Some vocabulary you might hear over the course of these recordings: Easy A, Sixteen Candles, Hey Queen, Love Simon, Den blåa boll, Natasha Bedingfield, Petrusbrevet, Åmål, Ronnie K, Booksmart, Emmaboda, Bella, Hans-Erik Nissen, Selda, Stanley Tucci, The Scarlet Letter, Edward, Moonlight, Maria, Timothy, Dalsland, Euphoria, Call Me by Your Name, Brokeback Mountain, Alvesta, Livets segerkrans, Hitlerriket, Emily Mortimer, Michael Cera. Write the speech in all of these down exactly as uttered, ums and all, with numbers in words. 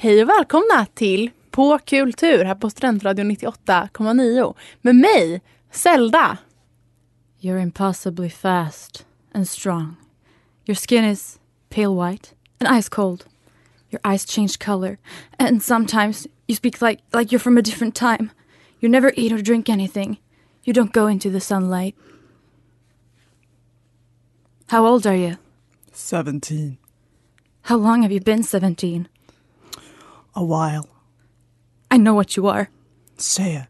Hej och välkomna till På Kultur här på Studentradio nittioåtta komma nio. Med mig, Selda. You're impossibly fast and strong. Your skin is pale white and ice cold. Your eyes change color. And sometimes you speak like, like you're from a different time. You never eat or drink anything. You don't go into the sunlight. How old are you? seventeen. How long have you been seventeen? A while. I know what you are. Say it.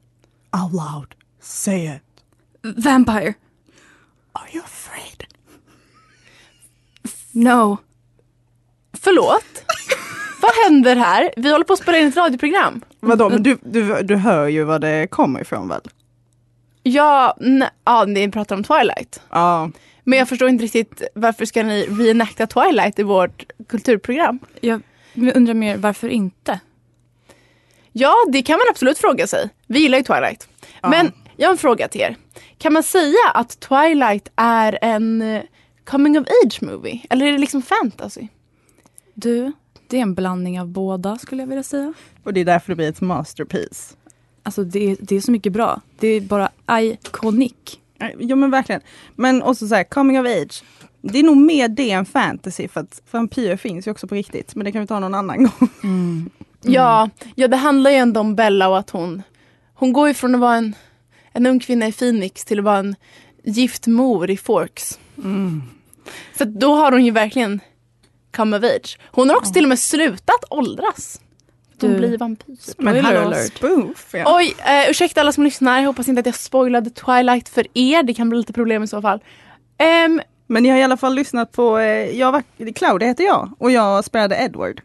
Out loud. Say it. Vampire. Are you afraid? No. Förlåt? Vad händer här? Vi håller på att spela in ett radioprogram. Vadå? Men du, du, du hör ju var det kommer ifrån, väl? Ja, ne- ja, ni pratar om Twilight. Ja. Men jag förstår inte riktigt, varför ska ni reenacta Twilight i vårt kulturprogram? Jag undrar mer, varför inte? Ja, det kan man absolut fråga sig. Vi gillar ju Twilight. Ja. Men jag har en fråga till er. Kan man säga att Twilight är en coming of age movie? Eller är det liksom fantasy? Du, det är en blandning av båda, skulle jag vilja säga. Och det är därför det blir ett masterpiece. Alltså det, det är så mycket bra. Det är bara ikonik. Ja, men verkligen. Men också så här, coming of age. Det är nog mer det än fantasy, för att vampyrer finns ju också på riktigt. Men det kan vi ta någon annan gång. Mm. Mm. Ja, ja, det handlar ju ändå om Bella och att hon... Hon går ju från att vara en, en ung kvinna i Phoenix till att vara en gift mor i Forks. Mm. Så då har hon ju verkligen come of age. Hon har också mm. till och med slutat åldras. Hon du. blir vampyr. Men hallå, spoof. Ja. Oj, eh, ursäkta alla som lyssnar. Jag hoppas inte att jag spoilade Twilight för er. Det kan bli lite problem i så fall. Um, Men ni har i alla fall lyssnat på... Eh, jag var, Claude heter jag. Och jag spelade Edward.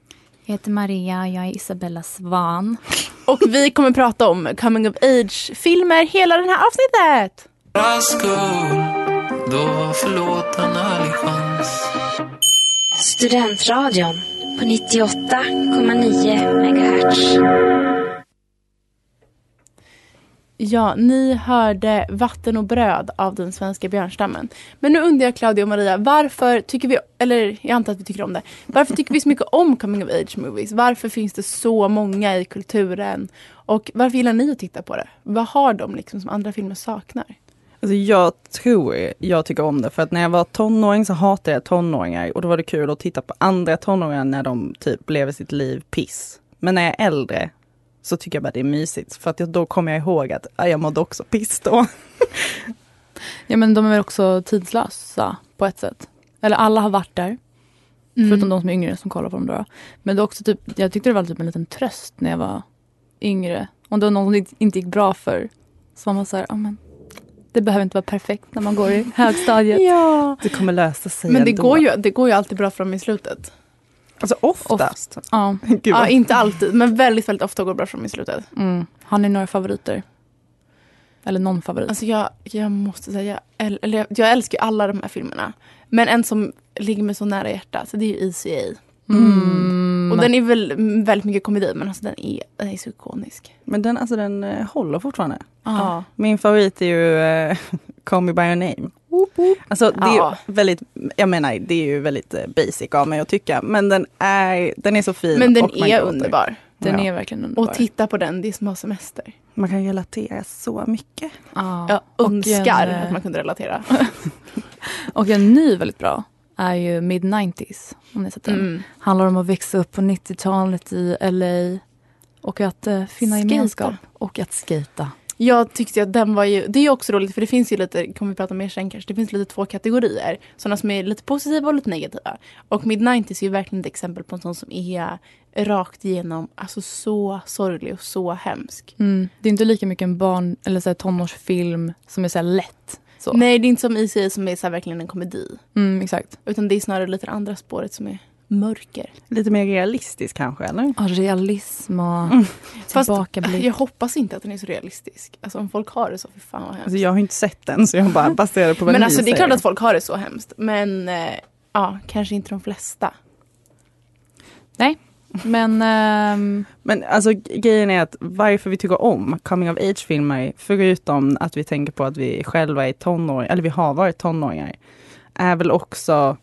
Jag heter Maria och jag är Isabella Svan. Och vi kommer prata om coming of age-filmer hela den här avsnittet. Då var förlåten ärlig chans. Studentradion på nittioåtta komma nio megahertz. Ja, ni hörde Vatten och bröd av den svenska björnstammen. Men nu undrar jag, Claudia och Maria, varför tycker vi, eller jag antar att vi tycker om det, varför tycker vi så mycket om coming of age movies? Varför finns det så många i kulturen? Och varför gillar ni att titta på det? Vad har de liksom som andra filmer saknar? Alltså jag tror jag tycker om det för att när jag var tonåring så hatade jag tonåringar och då var det kul att titta på andra tonåringar när de typ lever sitt liv piss. Men när jag är äldre så tycker jag bara det är mysigt för att då kommer jag ihåg att jag mådde också piss då. Ja, men de är också tidslösa på ett sätt. Eller alla har varit där. Mm. Förutom de som är yngre som kollar på dem då. Men det är också typ, jag tyckte det var typ en liten tröst när jag var yngre. Om det var någon som inte gick bra för så var man såhär, ja men det behöver inte vara perfekt när man går i högstadiet. Ja. Det kommer lösa sig. Men det går, ju, det går ju alltid bra fram i slutet. Alltså oftast. Oft. Ja. Ja, inte alltid. Men väldigt, väldigt ofta går bra fram i slutet. Mm. Har ni några favoriter? Eller någon favorit? Alltså jag, jag måste säga, jag, eller jag, jag älskar ju alla de här filmerna. Men en som ligger mig så nära hjärtat, så det är ju Easy A. Mm. Och den är väl väldigt mycket komedi, men alltså den är, den är så ikonisk. Men den, alltså den eh, håller fortfarande. Ah. Min favorit är ju eh, Call Me by Your Name. Oop, oop. Alltså det ah. är ju väldigt, jag menar det är ju väldigt eh, basic av mig att tycka, men den är, den är så fin. Men den är underbar. Den ja. är verkligen underbar. Och titta på den, det är som har semester. Man kan relatera så mycket. Ah. Jag önskar en, att man kunde relatera. Och en ny väldigt bra är ju mid nittiotalet, om ni sett den. Mm. Handlar om att växa upp på nittiotalet i L A och att eh, finna skata. gemenskap och att skata. Jag tyckte att den var ju, det är ju också roligt för det finns ju lite, kommer vi prata mer sen kanske, det finns lite två kategorier. Sådana som är lite positiva och lite negativa. Och mid nittiotalet är ju verkligen ett exempel på en sån som är rakt igenom, alltså så sorglig och så hemsk. Mm. Det är inte lika mycket en barn eller så här tonårsfilm som är så här lätt. Så. Nej, det är inte som I C A som är så här verkligen en komedi. Mm, exakt. Utan det är snarare lite andra spåret som är mörker. Lite mer realistisk kanske, eller? Ja, realism och mm. tillbakablick. Fast jag hoppas inte att den är så realistisk. Alltså om folk har det så, för fan vad hemskt. Alltså, jag har inte sett den så jag bara baserar på vad ni säger. Men alltså det är klart att folk har det så hemskt. Men eh, ja, kanske inte de flesta. Nej. Men, um... Men alltså grejen är att varför vi tycker om coming of age-filmer, förutom att vi tänker på att vi själva är tonåringar, eller vi har varit tonåringar, är väl också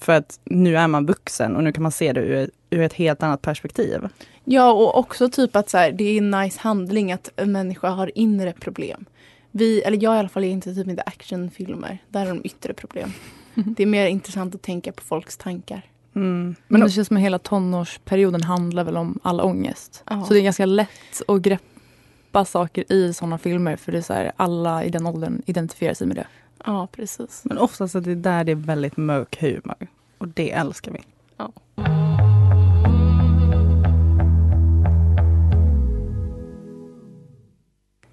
för att nu är man vuxen och nu kan man se det ur ur ett helt annat perspektiv. Ja, och också typ att så här, det är en nice handling att en människa har inre problem. Vi, eller jag i alla fall, är inte typ inte actionfilmer. Där är de yttre problem. Mm. Det är mer intressant att tänka på folks tankar. Mm. Men det då, känns som att hela tonårsperioden handlar väl om all ångest. Aha. Så det är ganska lätt att greppa saker i sådana filmer. För det är så här, alla i den åldern identifierar sig med det. Ja, precis. Men oftast är det där det är väldigt mörk humor. Och det älskar vi. Ja.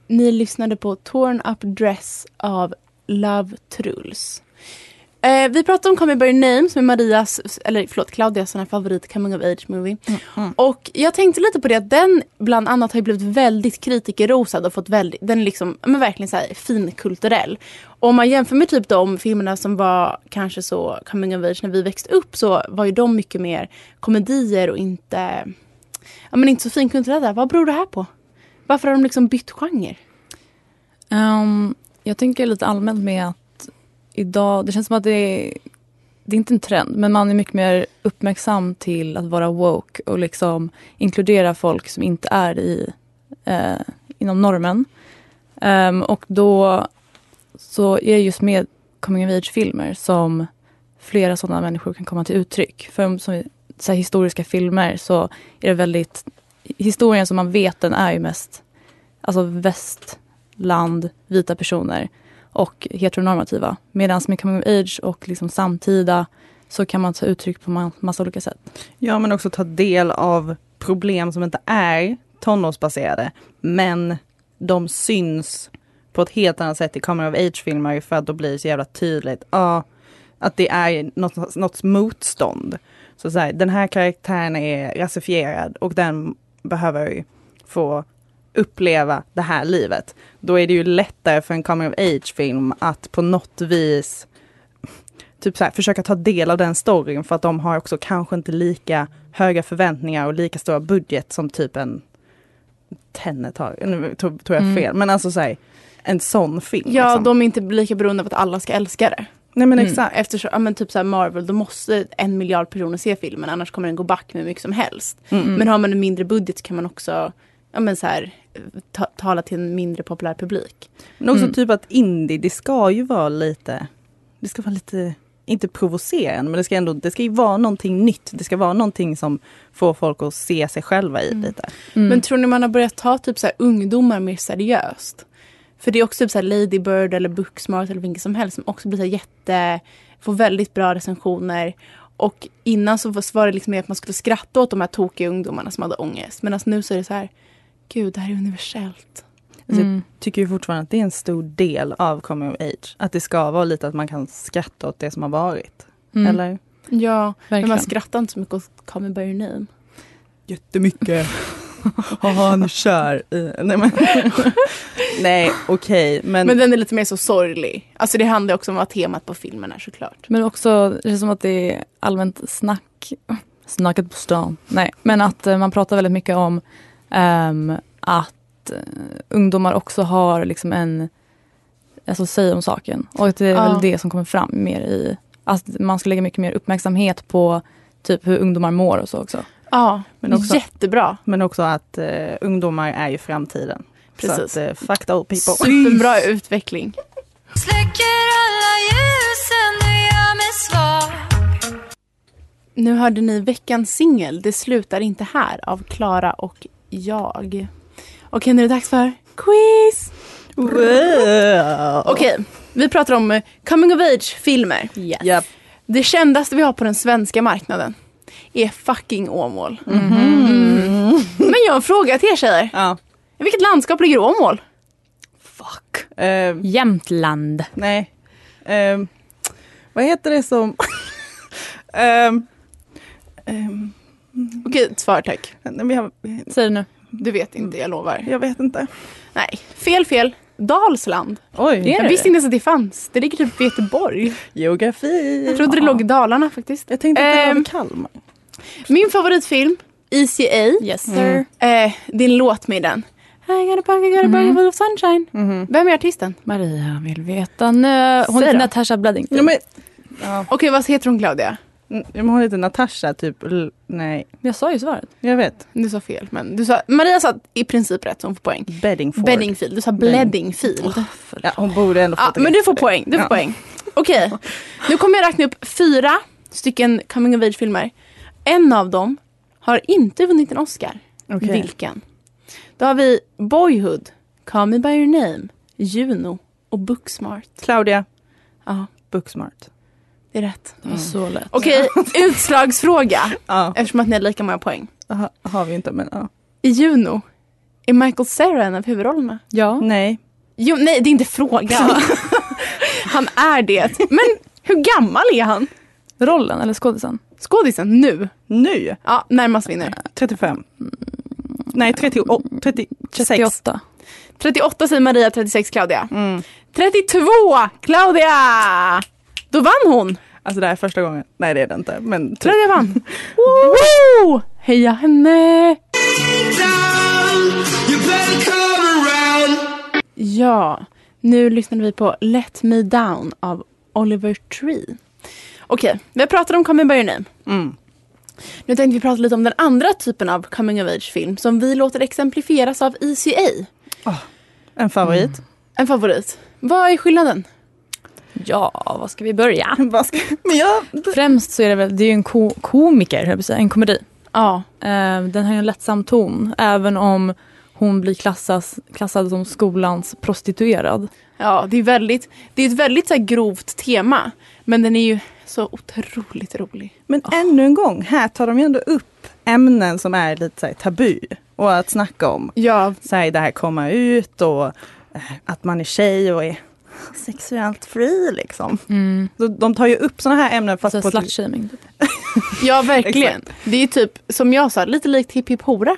Ni lyssnade på Torn Up Dress av Love Truls. Eh, vi pratade om Call Me by Your Name som är Marias, eller förlåt, Claudias favorit coming of age movie. Mm-hmm. Och jag tänkte lite på det att den bland annat har blivit väldigt kritikerrosad och fått väldigt, den är liksom, men verkligen så här finkulturell. Om man jämför med typ de filmerna som var kanske så coming of age när vi växte upp, så var ju de mycket mer komedier och inte, ja men inte så finkulturella. Vad beror det här på? Varför har de liksom bytt genre? Um, jag tänker lite allmänt med att idag, det känns som att det är, det är inte en trend, men man är mycket mer uppmärksam till att vara woke och liksom inkludera folk som inte är i eh, inom normen. Um, och då så är det just med coming of age-filmer som flera sådana människor kan komma till uttryck. För som, så här, historiska filmer så är det väldigt... Historien som man vet, den är ju mest alltså västland, vita personer och heteronormativa. Medan med coming of age och liksom samtida så kan man ta uttryck på massa olika sätt. Ja, men också ta del av problem som inte är tonårsbaserade, men de syns på ett helt annat sätt i coming of age-filmer för att då blir det så jävla tydligt ah, att det är något, något motstånd. Så, så här, den här karaktären är rasifierad och den behöver få uppleva det här livet. Då är det ju lättare för en coming of age-film att på något vis typ så här, försöka ta del av den storyn, för att de har också kanske inte lika höga förväntningar och lika stora budget som typ en Tenet har. Nu tror jag fel, mm. men alltså så här, en sån film. Ja, liksom. De är inte lika beroende av att alla ska älska det. Nej, men exakt. Mm. Eftersom ja, men typ så här Marvel, då måste en miljard personer se filmen, annars kommer den gå back med mycket som helst. Mm. Men har man en mindre budget så kan man också ja, men så här, ta- tala till en mindre populär publik. Men också mm. typ att indie, det ska ju vara lite, det ska vara lite, inte provocerande, men det ska ändå, det ska ju vara någonting nytt. Det ska vara någonting som får folk att se sig själva i mm. lite. Mm. Men tror ni man har börjat ta typ så här ungdomar mer seriöst? För det är också typ så här Lady Bird eller Booksmart eller vilket som helst som också blir så jätte, får väldigt bra recensioner. Och innan så var det liksom att man skulle skratta åt de här tokiga ungdomarna som hade ångest. Men alltså nu så är det så här, gud, det här är universellt. Mm. Alltså, jag tycker ju fortfarande att det är en stor del av coming of age. Att det ska vara lite att man kan skratta åt det som har varit. Mm. Eller? Ja, verkligen. Men man skrattar inte så mycket åt Call Me by Your Name. Jättemycket. Haha, nu kör. Nej, men nej, okej. Okay, men... men den är lite mer så sorglig. Alltså det handlar också om vad temat på filmen är, såklart. Men också, det är som att det är allmänt snack. Snacket på stan. Nej, men att man pratar väldigt mycket om um, att ungdomar också har liksom en, alltså säg om saken. Och att det är ja. väl det som kommer fram mer i, att man ska lägga mycket mer uppmärksamhet på typ hur ungdomar mår och så också. Ja, men också, jättebra. Men också att eh, ungdomar är ju framtiden. Precis. Så att, eh, fuck the old people. Superbra utveckling. Släcker alla ljusen, du gör mig svag. Nu hörde ni veckans singel Det slutar inte här av Klara och jag. Okej, nu är det dags för quiz. Wow. Okej, vi pratar om coming of age-filmer. Yes. Yep. Det kändaste vi har på den svenska marknaden är fucking Åmål. Mm-hmm. Mm. Men jag har en fråga till er tjejer. Ja. I vilket landskap ligger Åmål? Fuck. Uh, Jämtland. Nej. Uh, vad heter det som... uh, um... Okej, svar tack. Vi har... Säg det nu. Du vet inte, jag lovar. Jag vet inte. Nej, fel, fel. Dalsland. Oj, det är jag det. Visste inte så att det fanns. Det ligger typ i Göteborg. Geografi. Jag trodde ja. det låg i Dalarna faktiskt. Jag tänkte att det var um, Kalmar. Min favoritfilm, I C A. Yes sir. Mm. Eh, din låt med den. I got a pocket, got a pocket full of sunshine. Mm-hmm. Vem är artisten? Maria vill veta nu. Hon Cera. Är Natasha Bedingfield. Ja, men... ja. Okej, okay, vad heter hon, Claudia? Hon heter Natasha typ. L- nej. Jag sa ju svaret. Jag vet. Du sa fel, men du sa Maria sa i princip rätt, så hon får poäng. Bedingford. Bedingfield. Du sa Bedingfield. Oh, ja, hon borde ändå få ja, men du får poäng. Du får ja. poäng. Okej. Okay. Nu kommer jag räkna upp fyra stycken coming of age filmer. En av dem har inte vunnit en Oscar. Okay. Vilken? Då har vi Boyhood, Call Me by Your Name, Juno och Booksmart. Claudia. Ja, Booksmart. Det är rätt. Det var mm. så lätt. Okej, okay, utslagsfråga. Ja. Eftersom att ni har lika många poäng. Aha, har vi inte, men ja. I Juno, är Michael Cera en av huvudrollerna? Ja. Nej. Jo, nej, det är inte frågan. Han är det. Men hur gammal är han? Rollen eller skådisen? Skådisen, nu. Nu? Ja, närmast vinner. trettiofem. Nej, trettio, oh, trettio, trettiosex. trettioåtta. trettioåtta säger Maria, trettiosex Claudia. Mm. trettiotvå Claudia! Då vann hon. Alltså det här är första gången. Nej, det är det inte. Men typ. Claudia vann. Wow! Heja henne! Ja, nu lyssnade vi på Let Me Down av Oliver Tree. Okej, okay, vi pratade om Call Me by Your Name. Mm. Nu tänkte vi prata lite om den andra typen av coming of age-film som vi låter exemplifieras av I C A. Oh, en favorit. Mm. En favorit. Vad är skillnaden? Ja, vad ska vi börja? Vad ska, men jag... Främst så är det väl, det är ju en ko- komiker, en komedi. Ja. Den har ju en lättsam ton, även om hon blir klassas, klassad som skolans prostituerad. Ja, det är, väldigt, det är ett väldigt så här, grovt tema, men den är ju... Så otroligt rolig. Men oh. ännu en gång, här tar de ju ändå upp ämnen som är lite så här, tabu och att snacka om. Ja. Så här, det här komma ut och eh, att man är tjej och är sexuellt fri liksom. Mm. Så de tar ju upp såna här ämnen fast så på slutshaming. Typ. Ja, verkligen. Det är typ, som jag sa, lite likt hip hip hora.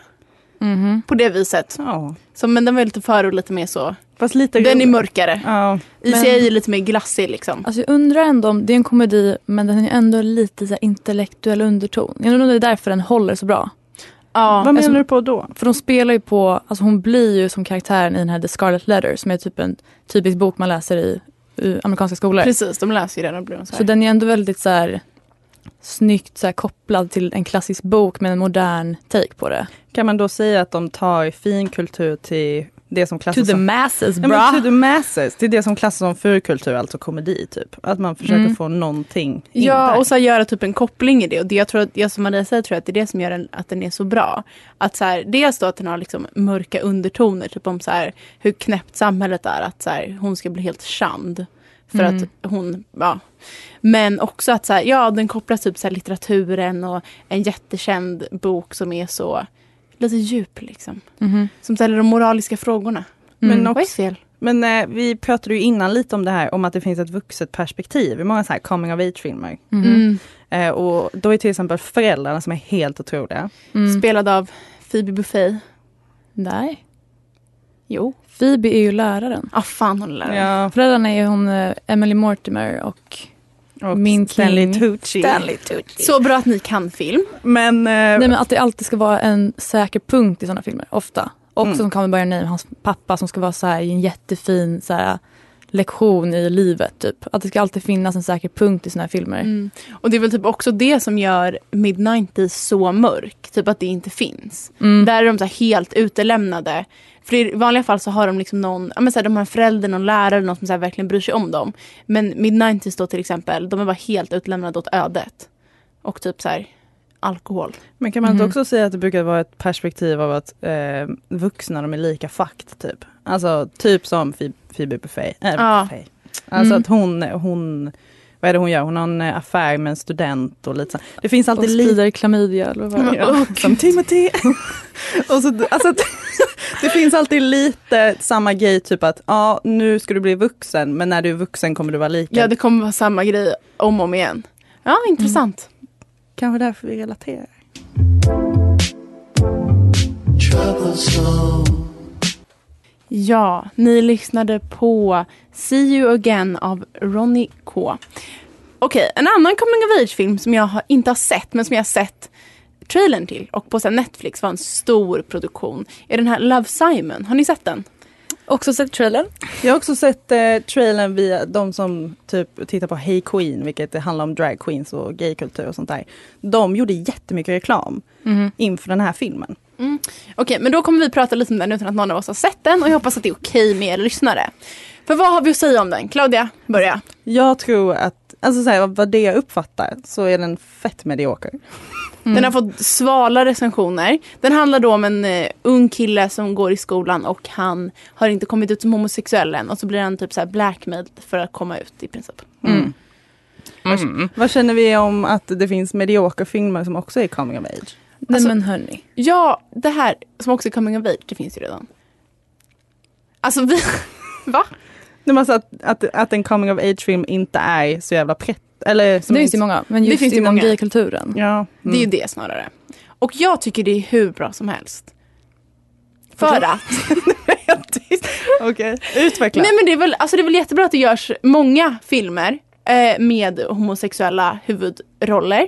Mm-hmm. På det viset. Oh. Så, men den var lite för och lite mer så... Fast lite den är mörkare. Ja, I men... sig är lite mer glassig liksom. Alltså jag undrar ändå om det är en komedi, men den är ändå lite så här, intellektuell underton. Jag undrar om det är därför den håller så bra. Ja. Vad menar du på då? För de spelar ju på, alltså hon blir ju som karaktären i den här The Scarlet Letter, som är typ en typisk bok man läser i, i amerikanska skolor. Precis, de läser ju den och blir så här. Så den är ändå väldigt så här... snyggt så här, kopplad till en klassisk bok med en modern take på det. Kan man då säga att de tar fin kultur till det som klassas som... To the masses, bra! Ja, to the masses, till det som klassas som förkultur, alltså komedi typ. Att man försöker mm. få någonting in Ja, där. Och så göra typ en koppling i det. Och det jag tror att, jag som Maria säger, tror jag att det är det som gör den, att den är så bra. Att så här, dels då att den har liksom mörka undertoner, typ om så här, hur knäppt samhället är, att så här, hon ska bli helt känd. För mm. att hon, ja. Men också att så här, ja, den kopplas typ så här litteraturen och en jättekänd bok som är så lite djup liksom. Mm. Som ställer de moraliska frågorna. Mm. Men också, vad är fel? Men eh, vi pratade ju innan lite om det här, om att det finns ett vuxet perspektiv i många så här coming of age-filmer. Mm. Mm. Eh, och då är till exempel föräldrarna som är helt otroliga. Mm. Spelad av Phoebe Buffay. Nej. Jo. Phoebe är ju läraren. Ah, fan hon är läraren. Ja. Föräldrarna är hon eh, Emily Mortimer och, och min Stanley Tucci. Stanley Tucci. Så bra att ni kan film. Men, eh, Nej, men att det alltid ska vara en säker punkt i sådana filmer, ofta. Också mm. som Call Me by Your Name, hans pappa som ska vara så här, en jättefin så här, lektion i livet. Typ. Att det ska alltid finnas en säker punkt i sådana här filmer. Mm. Och det är väl typ också det som gör Mid nittiotalet så mörk. Typ att det inte finns. Mm. Där är de så här, helt utelämnade. För i vanliga fall så har de liksom någon, ja men så här, de har en förälder, någon lärare, någon som så här verkligen bryr sig om dem. Men Mid nittiotalet då till exempel, de är bara helt utlämnade åt ödet. Och typ så här, alkohol. Men kan man inte mm. också säga att det brukar vara ett perspektiv av att eh, vuxna, de är lika fakt typ. Alltså typ som Phoebe Buffay. Äh, ja. Buffay. Alltså mm. att hon, hon, vad är det hon gör? Hon har en affär med en student och lite så. Det finns alltid lite klamydia eller vad det är. Mm. Som Timothy. Och så, alltså det finns alltid lite samma grej, typ att ja, nu ska du bli vuxen, men när du är vuxen kommer du vara lika. Ja, det kommer vara samma grej om och om igen. Ja, intressant. Mm. Kanske därför vi relaterar. Ja, ni lyssnade på See You Again av Ronnie K. Okej, en annan coming of age-film som jag har, inte har sett, men som jag har sett trailern till och på Netflix var en stor produktion är den här Love Simon. Har ni sett den? Också sett trailern. Jag har också sett eh, trailern via de som typ tittar på Hey Queen, vilket handlar om drag queens och gaykultur och sånt där. De gjorde jättemycket reklam mm. inför den här filmen. Mm. Okej, okay, men då kommer vi prata lite om den utan att någon av oss har sett den, och jag hoppas att det är okej okay med er lyssnare. För vad har vi att säga om den? Claudia, börja. Jag tror att, alltså så här, vad det jag uppfattar, så är den fett medioker. Mm. Den har fått svala recensioner. Den handlar då om en uh, ung kille som går i skolan och han har inte kommit ut som homosexuell än. Och så blir han typ så här blackmailed för att komma ut i princip. Mm. Mm. Vad känner vi om att det finns medioker filmer som också är coming of age? Alltså, men hörni. Ja, det här som också är coming of age, det finns ju redan. Alltså vi... Va? Nej, men alltså att, att, att en coming of age film inte är så jävla prätt. Eller, som det finns ju många, men just det finns inom gaykulturen. Ja, mm. Det är ju det snarare. Och jag tycker det är hur bra som helst. För att... Okej, utveckla. Nej, men det är, väl, alltså det är väl jättebra att det görs många filmer eh, med homosexuella huvudroller.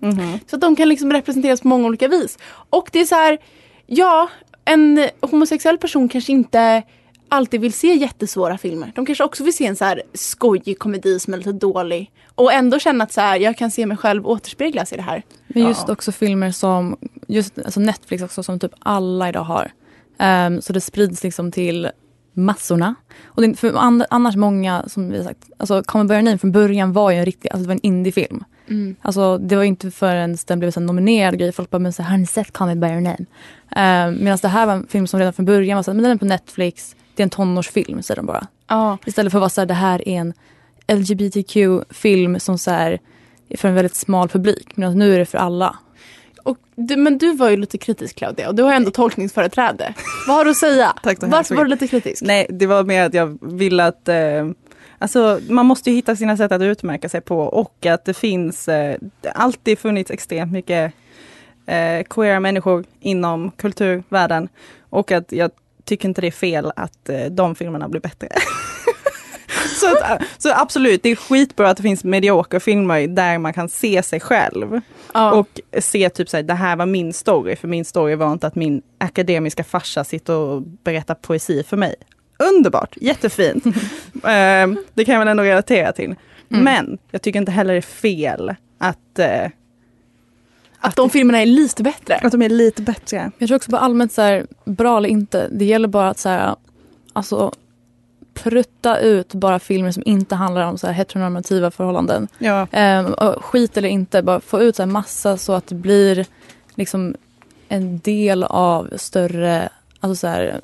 Mm-hmm. Så att de kan liksom representeras på många olika vis. Och det är så här, ja, en homosexuell person kanske inte... alltid vill se jättesvåra filmer. De kanske också vill se en så här skojig komedi som är lite dålig. Och ändå känna att så här, jag kan se mig själv återspeglas i det här. Men just ja. också filmer som just, alltså Netflix också, som typ alla idag har. Um, så det sprids liksom till massorna. Och det, för and, annars många, som vi har sagt, alltså Call Me by Your Name från början var ju en riktig, alltså det var en indiefilm. Mm. Alltså det var ju inte förrän den blev en nominerad grej. Folk bara, men så här, har ni sett Call Me by Your Name? Um, Medan det här var en film som redan från början var så här, men den är på Netflix. Det är en tonårsfilm, säger de bara. Ah. Istället för att vara så här, det här är en L G B T Q-film som så här, är för en väldigt smal publik. Men nu är det för alla. Och du, men du var ju lite kritisk, Claudia. Och du har ju ändå tolkningsföreträde. Vad har du att säga? Tack, tack. Varför var du lite kritisk? Nej, det var mer att jag ville att... Eh, alltså, man måste ju hitta sina sätt att utmärka sig på. Och att det finns... Eh, det har alltid funnits extremt mycket eh, queera människor inom kulturvärlden. Och att jag... tycker inte det är fel att de filmerna blir bättre. så, att, så absolut, det är skitbra att det finns mediokra filmer där man kan se sig själv. Ja. Och se typ såhär, det här var min story. För min story var inte att min akademiska farsa sitter och berättar poesi för mig. Underbart, jättefint. um, det kan jag väl ändå relatera till. Mm. Men jag tycker inte heller det är fel att... Uh, Att, att de filmerna är lite bättre. Att de är lite bättre. Jag tror också på allmänt så här, bra eller inte. Det gäller bara att så här, alltså, prutta ut bara filmer som inte handlar om så här, heteronormativa förhållanden. Ja. Ehm, skit eller inte. Bara få ut så här massa så att det blir liksom en del av större, alltså så här,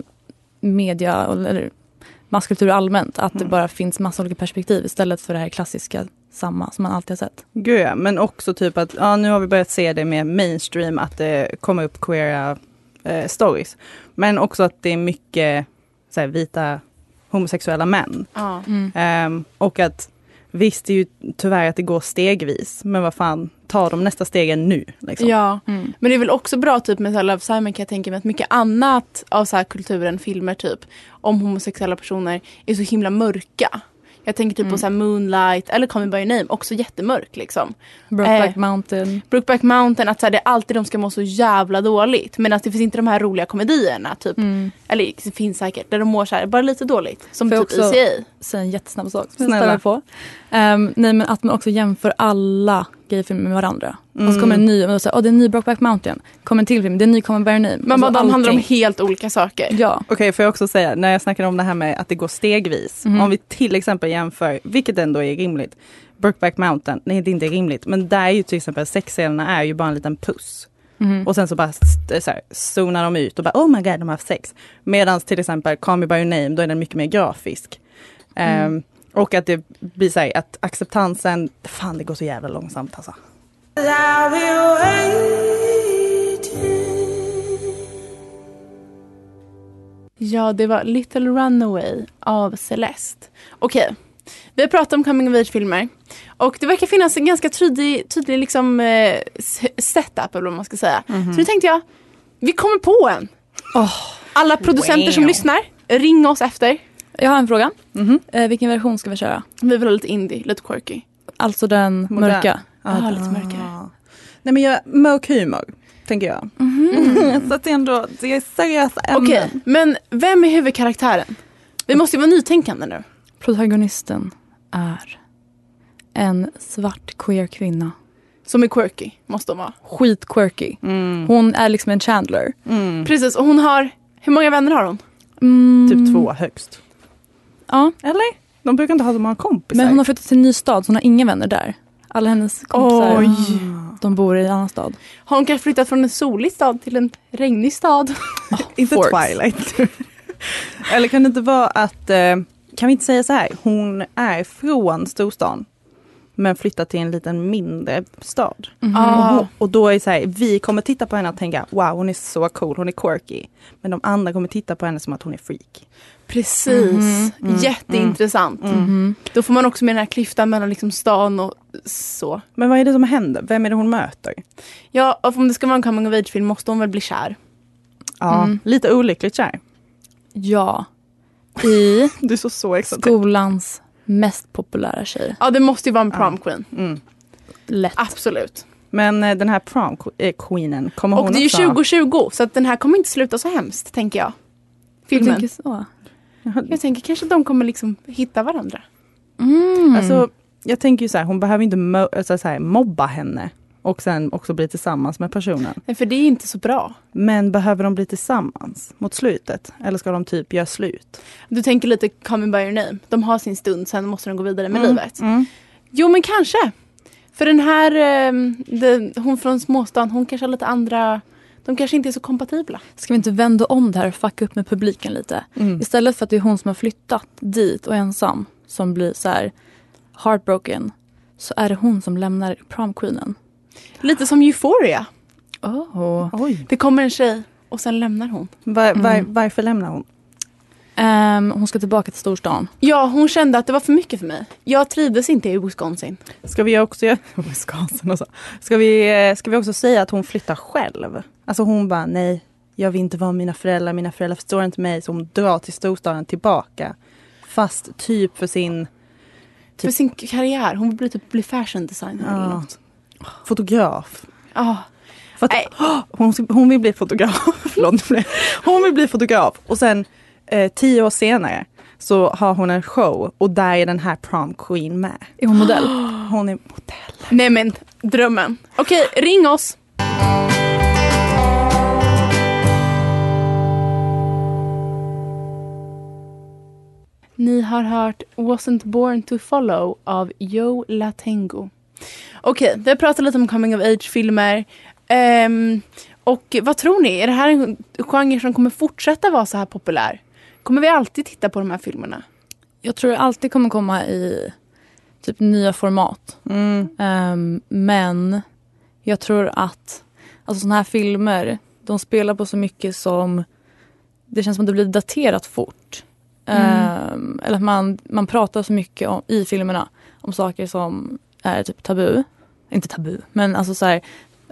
media eller masskultur allmänt. Att mm. det bara finns massa olika perspektiv istället för det här klassiska samma som man alltid har sett. Gud, men också typ att ja, nu har vi börjat se det med mainstream, att det kommer upp queera eh, stories. Men också att det är mycket så här, vita homosexuella män. Ah. Mm. Um, och att visst, det är ju tyvärr att det går stegvis, men vad fan, ta de nästa stegen nu. Liksom. Ja, mm. Men det är väl också bra typ med så här, Love Simon, kan jag tänka mig, att mycket annat av så här kulturen, filmer typ, om homosexuella personer är så himla mörka. Jag tänker typ mm. på så här Moonlight eller Call Me by Your Name, också jättemörk liksom. Brokeback eh, Mountain. Brokeback Mountain, att så här, det är alltid de ska må så jävla dåligt. Men att det finns inte de här roliga komedierna typ. Mm. Eller det finns säkert där de mår så här, bara lite dåligt. Som för typ Easy A. Jag säger en jättesnabb sak som jag ställer på. Um, nej, men att man också jämför alla gayfilmer med varandra. Mm. Och så kommer en ny, och så här, oh, det är en ny Brokeback Mountain. Kommer en till film, det är en ny Call Me by Your Name. Men alltså, de handlar om helt olika saker. Ja. Okej, okay, får jag också säga, när jag snackar om det här med att det går stegvis. Mm. Om vi till exempel jämför, vilket ändå är rimligt, Brokeback Mountain, nej det är inte rimligt. Men där är ju till exempel sexscenerna är ju bara en liten puss. Mm. Och sen så bara så här, zonar de ut och bara, oh my god, de har haft sex. Medan till exempel Call Me by Your Name, då är den mycket mer grafisk. Mm. Um, Och att det blir så här, att acceptansen... Fan, det går så jävla långsamt, alltså. Ja, det var Little Runaway av Celeste. Okej, okay. Vi har pratat om coming of age-filmer. Och det verkar finnas en ganska tydlig, tydlig liksom, setup, eller vad man ska säga. Mm-hmm. Så nu tänkte jag, vi kommer på en. Oh, alla producenter wow. som lyssnar, ring oss efter. Jag har en fråga. Mm-hmm. eh, vilken version ska vi köra? Vi vill ha lite indie, lite quirky. Alltså den mörka. Ja, ah, lite mörkare. Nej, men jag mörk humor. tänker jag. Mm-hmm. Så att det är ändå, det är seriösa ämnen. Okej, okay, men vem är huvudkaraktären? Vi måste ju vara nytänkande nu. Protagonisten är en svart queer kvinna. Som är quirky, måste hon vara. Skit quirky. Mm. Hon är liksom en Chandler. Mm. Precis, och hon har... Hur många vänner har hon? Mm. Typ två högst. Ja. Eller? De brukar inte ha så många kompisar. Men hon har flyttat till en ny stad, så hon har inga vänner där. Alla hennes kompisar, oj, de bor i en annan stad. Har hon kanske flyttat från en solig stad till en regnig stad? Oh, inte Forks. Twilight. Eller kan det inte vara att... Kan vi inte säga så här? Hon är från storstan. Men flyttar till en liten mindre stad. Mm-hmm. Och, hon, och då är det så här, vi kommer titta på henne och tänka, wow, hon är så cool, hon är quirky. Men de andra kommer titta på henne som att hon är freak. Precis, mm-hmm. Jätteintressant. Mm-hmm. Då får man också med den här klyftan mellan liksom stan och så. Men vad är det som händer? Vem är det hon möter? Ja, om det ska vara en coming of age-film måste hon väl bli kär? Ja, mm. Lite olyckligt kär. Ja, i du är så, så skolans mest populära tjej. Ja, det måste ju vara en prom queen. Mm. Lätt. Absolut. Men den här prom queenen kommer och hon också... Och det är ju tjugo tjugo, så att den här kommer inte sluta så hemskt, tänker jag. Filmen. Jag tänker så. Jag tänker kanske de kommer liksom hitta varandra. Mm. Alltså, jag tänker ju så här, hon behöver inte mo- alltså så här, mobba henne. Och sen också bli tillsammans med personen. Nej, för det är inte så bra. Men behöver de bli tillsammans mot slutet? Eller ska de typ göra slut? Du tänker lite Call Me by Your Name. De har sin stund, sen måste de gå vidare med mm. livet. Mm. Jo, men kanske. För den här, de, hon från småstan, hon kanske har lite andra... De kanske inte är så kompatibla. Ska vi inte vända om det här och fucka upp med publiken lite? Mm. Istället för att det är hon som har flyttat dit och ensam som blir så här heartbroken, så är det hon som lämnar prom-queenen. Lite som Euphoria. Oh. Oj. Det kommer en tjej och sen lämnar hon. Var, var, mm. Varför lämnar hon? Um, hon ska tillbaka till storstan. Ja, hon kände att det var för mycket för mig. Jag trivdes inte i Wisconsin. Ska vi också göra... Wisconsin också. Ska vi, ska vi också säga att hon flyttar själv? Alltså hon bara, nej, jag vill inte vara mina föräldrar. Mina föräldrar förstår inte mig. Så hon drar till storstaden tillbaka. Fast typ för sin... Typ... För sin karriär. Hon vill typ bli fashion designer ja. Eller något. Fotograf. Oh. Att, oh, hon, hon vill bli fotograf. Hon vill bli fotograf. Och sen eh, tio år senare så har hon en show. Och där är den här prom queen med. Är hon modell? Oh. Hon är modell. Nej men, drömmen. Okej, okay, ring oss. Ni har hört Wasn't Born to Follow av Yo Latengo. Okej, vi har pratat lite om coming of age-filmer. Um, och vad tror ni? Är det här en genre som kommer fortsätta vara så här populär? Kommer vi alltid titta på de här filmerna? Jag tror det alltid kommer komma i typ nya format. Mm. Um, men jag tror att alltså såna här filmer, de spelar på så mycket som det känns som att det blir daterat fort. Mm. Um, eller att man, man pratar så mycket om, i filmerna om saker som är typ tabu. Inte tabu, men alltså så här,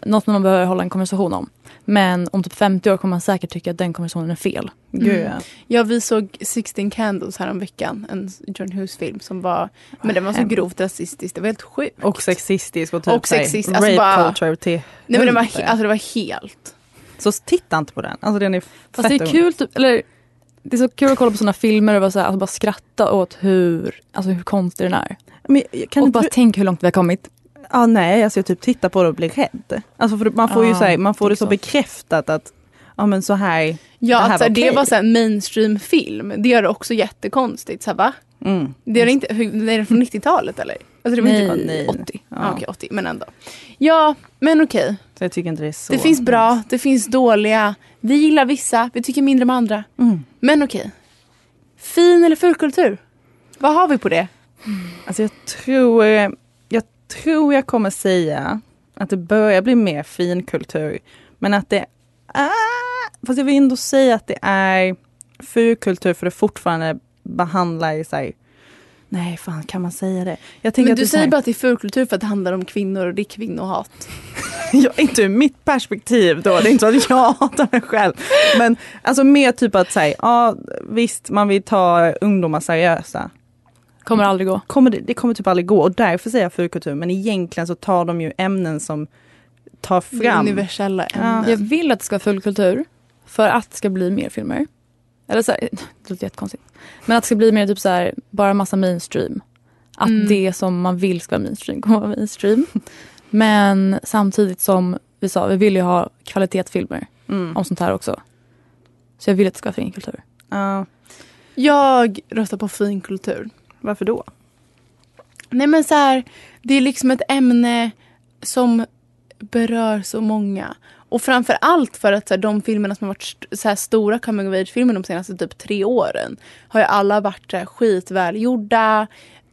något man behöver hålla en konversation om. Men om typ femtio år kommer man säkert tycka att den konversationen är fel. Mm. Mm. Ja, vi såg sixteen Candles här om veckan. En John Hughes-film som var... Men den var så grovt rasistisk. Det var helt sjukt. Och sexistisk. Och, typ och sexistisk. Rape alltså bara, culture till... Nej, men det var, he- alltså det var helt... Så titta inte på den. Alltså den är fast det är kul typ, eller... Det är så kul att kolla på såna filmer och bara, så här, alltså bara skratta åt hur, alltså hur konstig den är. Men, kan och bara du... tänk hur långt vi har kommit. Ah, nej, alltså jag typ tittar på det och blir rädd. Alltså för man får ah, ju så här, man får det så, så bekräftat att ja men så här. Ja, det, här alltså, var det var så här mainstream film. Det gör det också jättekonstigt så här, va? Mm. Det är det inte hur, är det från nittiotalet eller? Alltså det var nej, inte nej. åttio. Ja. Ah, okej, åttio men ändå. Ja, men okej. Så jag tycker inte det är så. Det finns bra, det finns dåliga. Vi gillar vissa, vi tycker mindre om andra. Mm. Men okej. Fin eller fulkultur? Vad har vi på det? Mm. Alltså jag tror jag tror jag kommer säga att det börjar bli mer finkultur, men att det är, fast jag vill ändå säga att det är fulkultur för det fortfarande behandlar så här. Nej, fan, kan man säga det? Jag tänker men att du säger här... bara att det är fulkultur för att det handlar om kvinnor och det är kvinnohat. Ja, inte ur mitt perspektiv då. Det är inte så att jag hatar mig själv. Men alltså mer typ att säga, ja visst, man vill ta ungdomar seriösa. Kommer aldrig gå. Kommer det, det kommer typ aldrig gå. Och därför säger jag fulkultur. Men egentligen så tar de ju ämnen som ta fram. Universella ämnen. Ja. Jag vill att det ska vara fullkultur för att det ska bli mer filmer. Eller så här, det låter jättekonstigt. Men att det ska bli mer typ så här, bara massa mainstream. Att mm. det som man vill ska vara mainstream kommer vara mainstream. Men samtidigt som vi sa, vi vill ju ha kvalitetsfilmer mm. om sånt här också. Så jag vill att det ska vara finkultur. Ja. Jag röstar på finkultur. Varför då? Nej men så här, det är liksom ett ämne som berör så många. Och framför allt för att så här, de filmerna som har varit st- så här stora coming of age-filmer de senaste typ tre åren har ju alla varit så här, skitvälgjorda,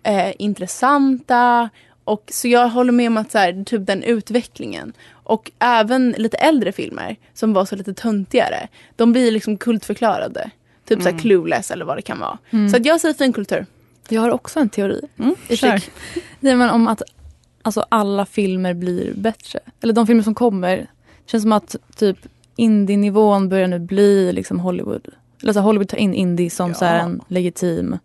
eh, intressanta. Och, så jag håller med om att så här, typ den utvecklingen. Och även lite äldre filmer som var så lite töntigare, de blir liksom kultförklarade. Typ mm. så här Clueless eller vad det kan vara. Mm. Så att jag säger finkultur. Jag har också en teori. Mm, sure. Nej, men om att alltså, alla filmer blir bättre. Eller de filmer som kommer. Det känns som att typ indie-nivån börjar nu bli liksom Hollywood. Eller så Hollywood tar in indie som ja. Så här, en legitim.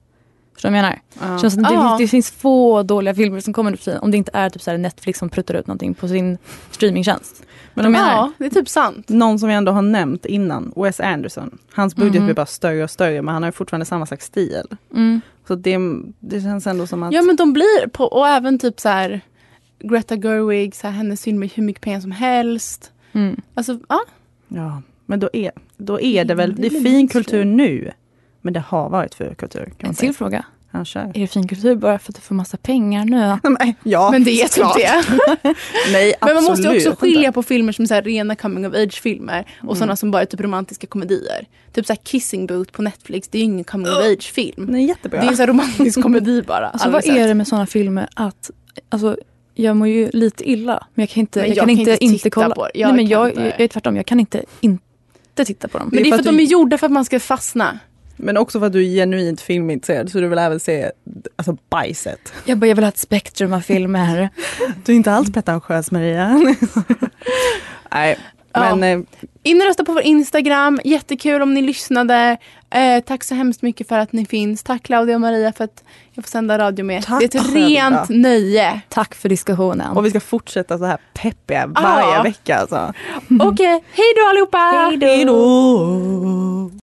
Förstår du vad jag menar? Ja. Känns som att det, ja. Det finns få dåliga filmer som kommer nu. Om det inte är typ så här Netflix som pruttar ut någonting på sin streamingtjänst. Men de menar, ja, det är typ sant. Någon som jag ändå har nämnt innan, Wes Anderson. Hans budget mm. blir bara större och större, men han har ju fortfarande samma slags stil. Mm. Så det, det känns ändå som att... Ja, men de blir på... Och även typ så här Greta Gerwig, så här, hennes film med hur mycket pengar som helst. Mm. Alltså, ja. Ja, men då är, då är det väl... Det är finkultur nu, men det har varit finkultur. En till fråga. Är det finkultur bara för att du får massa pengar nu? Nej, ja, men det är typ det. Nej, men man måste ju också skilja på filmer som så här rena coming of age-filmer och mm. sådana som bara är typ romantiska komedier. Typ så här Kissing Booth på Netflix, det är ju ingen coming of age-film. Det är jättebra. Det är en så här romantisk komedi bara. Alltså vad sätt. Är det med sådana filmer att... Alltså, jag mår ju lite illa, men jag kan inte, jag jag kan kan inte, inte kolla. På jag Nej, men jag, inte. jag är tvärtom, jag kan inte inte titta på dem. Men det är för att, att du... de är gjorda för att man ska fastna. Men också för att du är genuint filmintresserad så du vill även se alltså, bajset. Jag bara, jag vill ha ett spektrum av filmer. Du är inte alls pretentiös, Maria. Nej, men... Ja. Eh. In och rösta på vår Instagram. Jättekul om ni lyssnade. Eh, tack så hemskt mycket för att ni finns. Tack Claudia och Maria för att jag får sända radio med. Tack, det är ett rent nöje. Tack för diskussionen. Och vi ska fortsätta så här peppiga varje ah. vecka. Alltså. Okej, okay. Hej då allihopa! Hej då!